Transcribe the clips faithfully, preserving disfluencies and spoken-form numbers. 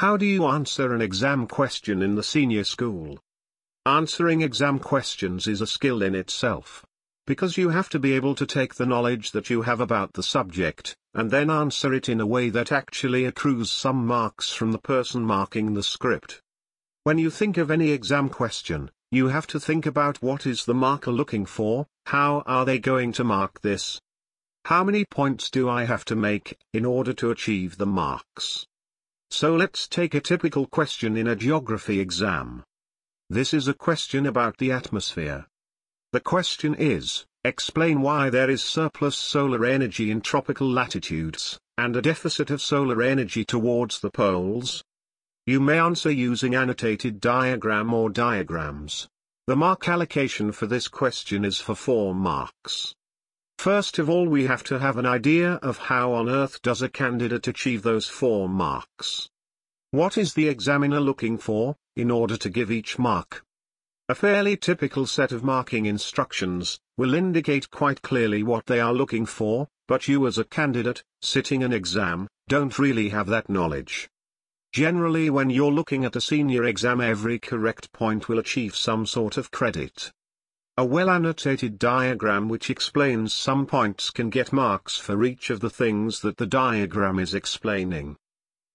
How do you answer an exam question in the senior school? Answering exam questions is a skill in itself, because you have to be able to take the knowledge that you have about the subject, and then answer it in a way that actually accrues some marks from the person marking the script. When you think of any exam question, you have to think about what is the marker looking for, how are they going to mark this? How many points do I have to make, in order to achieve the marks? So let's take a typical question in a geography exam. This is a question about the atmosphere. The question is, explain why there is surplus solar energy in tropical latitudes, and a deficit of solar energy towards the poles. You may answer using annotated diagram or diagrams. The mark allocation for this question is for four marks. First of all, we have to have an idea of how on earth does a candidate achieve those four marks. What is the examiner looking for, in order to give each mark? A fairly typical set of marking instructions will indicate quite clearly what they are looking for, but you as a candidate, sitting an exam, don't really have that knowledge. Generally, when you're looking at a senior exam, every correct point will achieve some sort of credit. A well-annotated diagram which explains some points can get marks for each of the things that the diagram is explaining.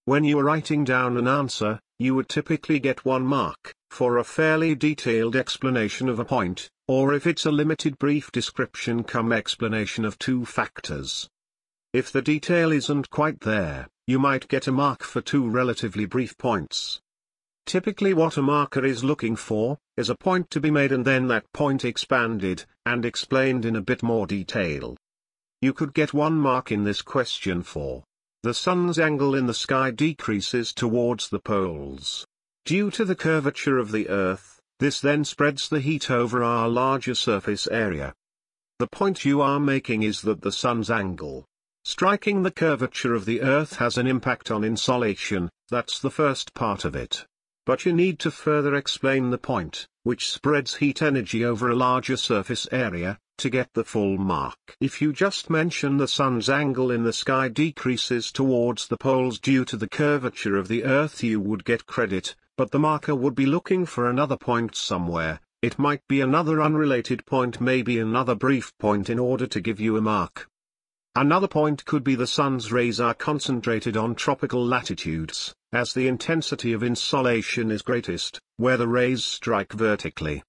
When you are writing down an answer, you would typically get one mark, for a fairly detailed explanation of a point, or if it's a limited brief description cum explanation of two factors. If the detail isn't quite there, you might get a mark for two relatively brief points. Typically what a marker is looking for, is a point to be made and then that point expanded, and explained in a bit more detail. You could get one mark in this question for: the sun's angle in the sky decreases towards the poles. Due to the curvature of the Earth, this then spreads the heat over our larger surface area. The point you are making is that the sun's angle striking the curvature of the Earth has an impact on insolation. That's the first part of it. But you need to further explain the point, which spreads heat energy over a larger surface area, to get the full mark. If you just mention the sun's angle in the sky decreases towards the poles due to the curvature of the Earth, you would get credit, but the marker would be looking for another point somewhere. It might be another unrelated point, maybe another brief point, in order to give you a mark. Another point could be the sun's rays are concentrated on tropical latitudes, as the intensity of insolation is greatest, where the rays strike vertically.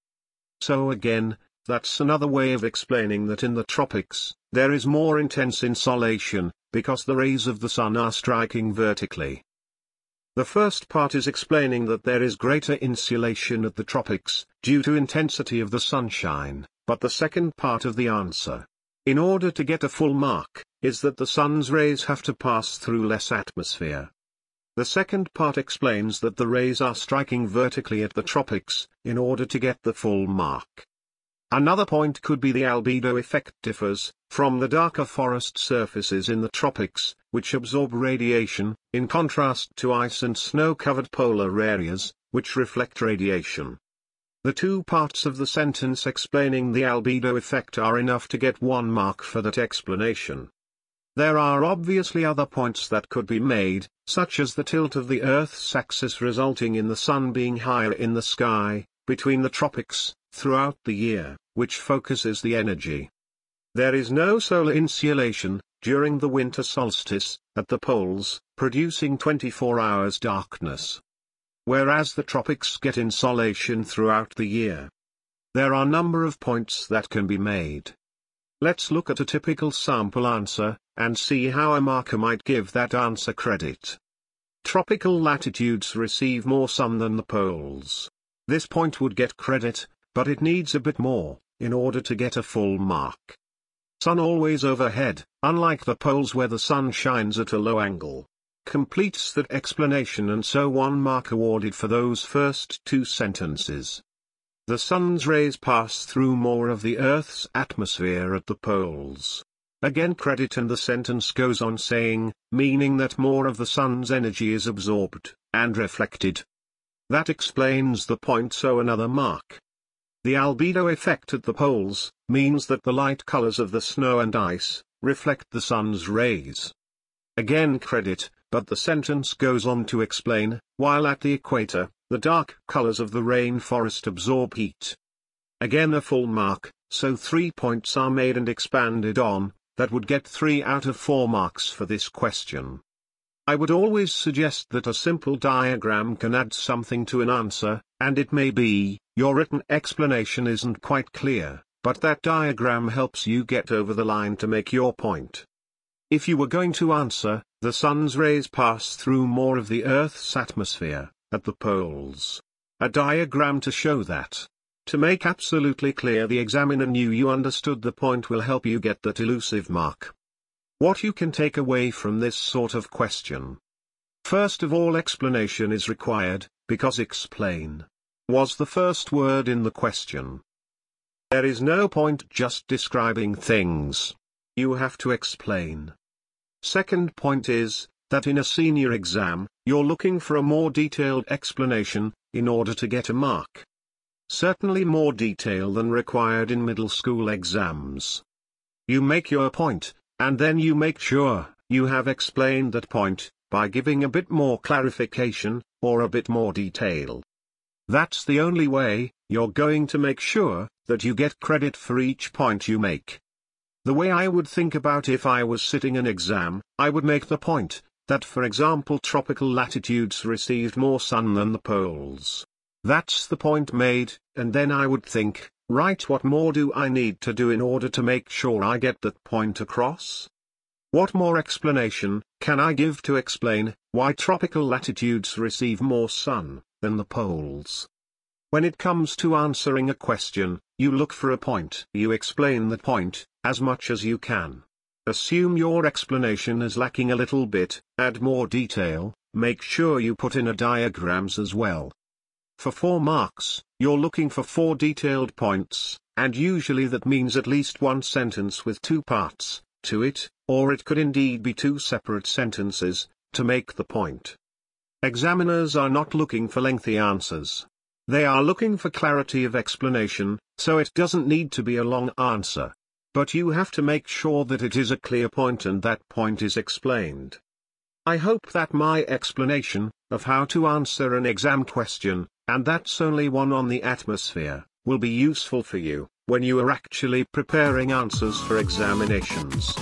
So again, that's another way of explaining that in the tropics, there is more intense insolation, because the rays of the sun are striking vertically. The first part is explaining that there is greater insolation at the tropics, due to intensity of the sunshine, but the second part of the answer, in order to get a full mark, is that the sun's rays have to pass through less atmosphere. The second part explains that the rays are striking vertically at the tropics, in order to get the full mark. Another point could be the albedo effect differs from the darker forest surfaces in the tropics, which absorb radiation, in contrast to ice and snow-covered polar areas, which reflect radiation. The two parts of the sentence explaining the albedo effect are enough to get one mark for that explanation. There are obviously other points that could be made, such as the tilt of the Earth's axis resulting in the sun being higher in the sky, between the tropics, throughout the year, which focuses the energy. There is no solar insolation, during the winter solstice, at the poles, producing twenty-four hours darkness. Whereas the tropics get insolation throughout the year. There are a number of points that can be made. Let's look at a typical sample answer, and see how a marker might give that answer credit. Tropical latitudes receive more sun than the poles. This point would get credit, but it needs a bit more, in order to get a full mark. Sun always overhead, unlike the poles where the sun shines at a low angle. Completes that explanation, and so one mark awarded for those first two sentences. The sun's rays pass through more of the Earth's atmosphere at the poles. Again credit, and the sentence goes on saying, meaning that more of the sun's energy is absorbed, and reflected. That explains the point, so another mark. The albedo effect at the poles means that the light colors of the snow and ice reflect the sun's rays. Again credit, But the sentence goes on to explain, while at the equator, the dark colors of the rainforest absorb heat. Again a full mark, so three points are made and expanded on, that would get three out of four marks for this question. I would always suggest that a simple diagram can add something to an answer, and it may be, your written explanation isn't quite clear, but that diagram helps you get over the line to make your point. If you were going to answer, the sun's rays pass through more of the Earth's atmosphere, at the poles. A diagram to show that. To make absolutely clear the examiner knew you understood the point will help you get that elusive mark. What you can take away from this sort of question. First of all, explanation is required, because explain was the first word in the question. There is no point just describing things. You have to explain. Second point is, that in a senior exam, you're looking for a more detailed explanation, in order to get a mark. Certainly more detail than required in middle school exams. You make your point, and then you make sure you have explained that point, by giving a bit more clarification, or a bit more detail. That's the only way you're going to make sure that you get credit for each point you make. The way I would think about if I was sitting an exam, I would make the point, that for example tropical latitudes received more sun than the poles. That's the point made, and then I would think, right, what more do I need to do in order to make sure I get that point across? What more explanation can I give to explain why tropical latitudes receive more sun than the poles? When it comes to answering a question, you look for a point. You explain the point as much as you can. Assume your explanation is lacking a little bit, add more detail, make sure you put in a diagrams as well. For four marks, you're looking for four detailed points, and usually that means at least one sentence with two parts to it, or it could indeed be two separate sentences, to make the point. Examiners are not looking for lengthy answers. They are looking for clarity of explanation, so it doesn't need to be a long answer. But you have to make sure that it is a clear point and that point is explained. I hope that my explanation of how to answer an exam question, and that's only one on the atmosphere, will be useful for you, when you are actually preparing answers for examinations.